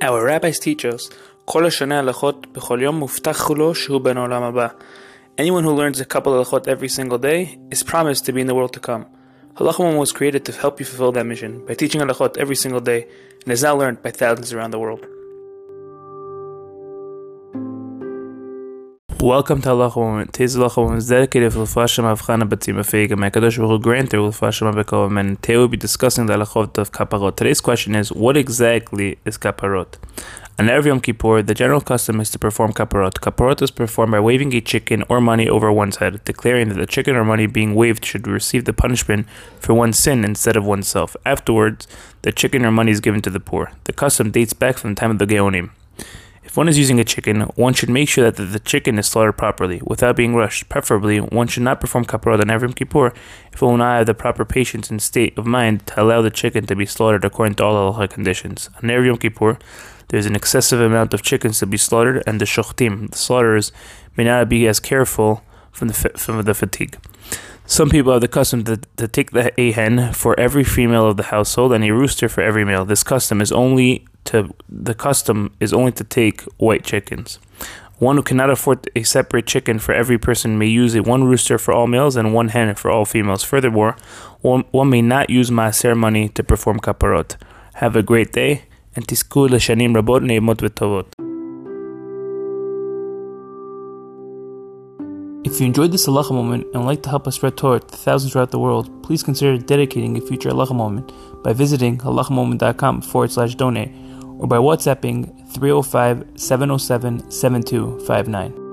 Our rabbis teach us, anyone who learns a couple of halachot every single day is promised to be in the world to come. Halacha Moment was created to help you fulfill that mission by teaching halachot every single day and is now learned by thousands around the world. Welcome to Halacha Moment. Today's Halacha Moment is dedicated to L'Fashim Avchana Batzim Afeigam. May Kadosh Baruch Hu grant their L'Fashim Avchana. And today we'll be discussing the halachot of kapparot. Today's question is, what exactly is kapparot? On Erev Yom Kippur, the general custom is to perform kapparot. Kapparot is performed by waving a chicken or money over one's head, declaring that the chicken or money being waved should receive the punishment for one's sin instead of oneself. Afterwards, the chicken or money is given to the poor. The custom dates back from the time of the Geonim. If one is using a chicken, one should make sure that the chicken is slaughtered properly, without being rushed. Preferably, one should not perform kapparot on Erev Yom Kippur if one will not have the proper patience and state of mind to allow the chicken to be slaughtered according to all halacha conditions. On Erev Yom Kippur, there is an excessive amount of chickens to be slaughtered, and the shokhetim, the slaughterers, may not be as careful from the fatigue. Some people have the custom to take a hen for every female of the household and a rooster for every male. This custom is only to take white chickens. One who cannot afford a separate chicken for every person may use one rooster for all males and one hen for all females. Furthermore, one may not use maaser money to perform kapparot. Have a great day, and tiskuu l'shanim rabot ne'emot v'tovot. If you enjoyed this Halacha Moment and would like to help us spread Torah to thousands throughout the world, please consider dedicating a future Halacha Moment by visiting halachamoment.com/donate or by WhatsApping 305-707-7259.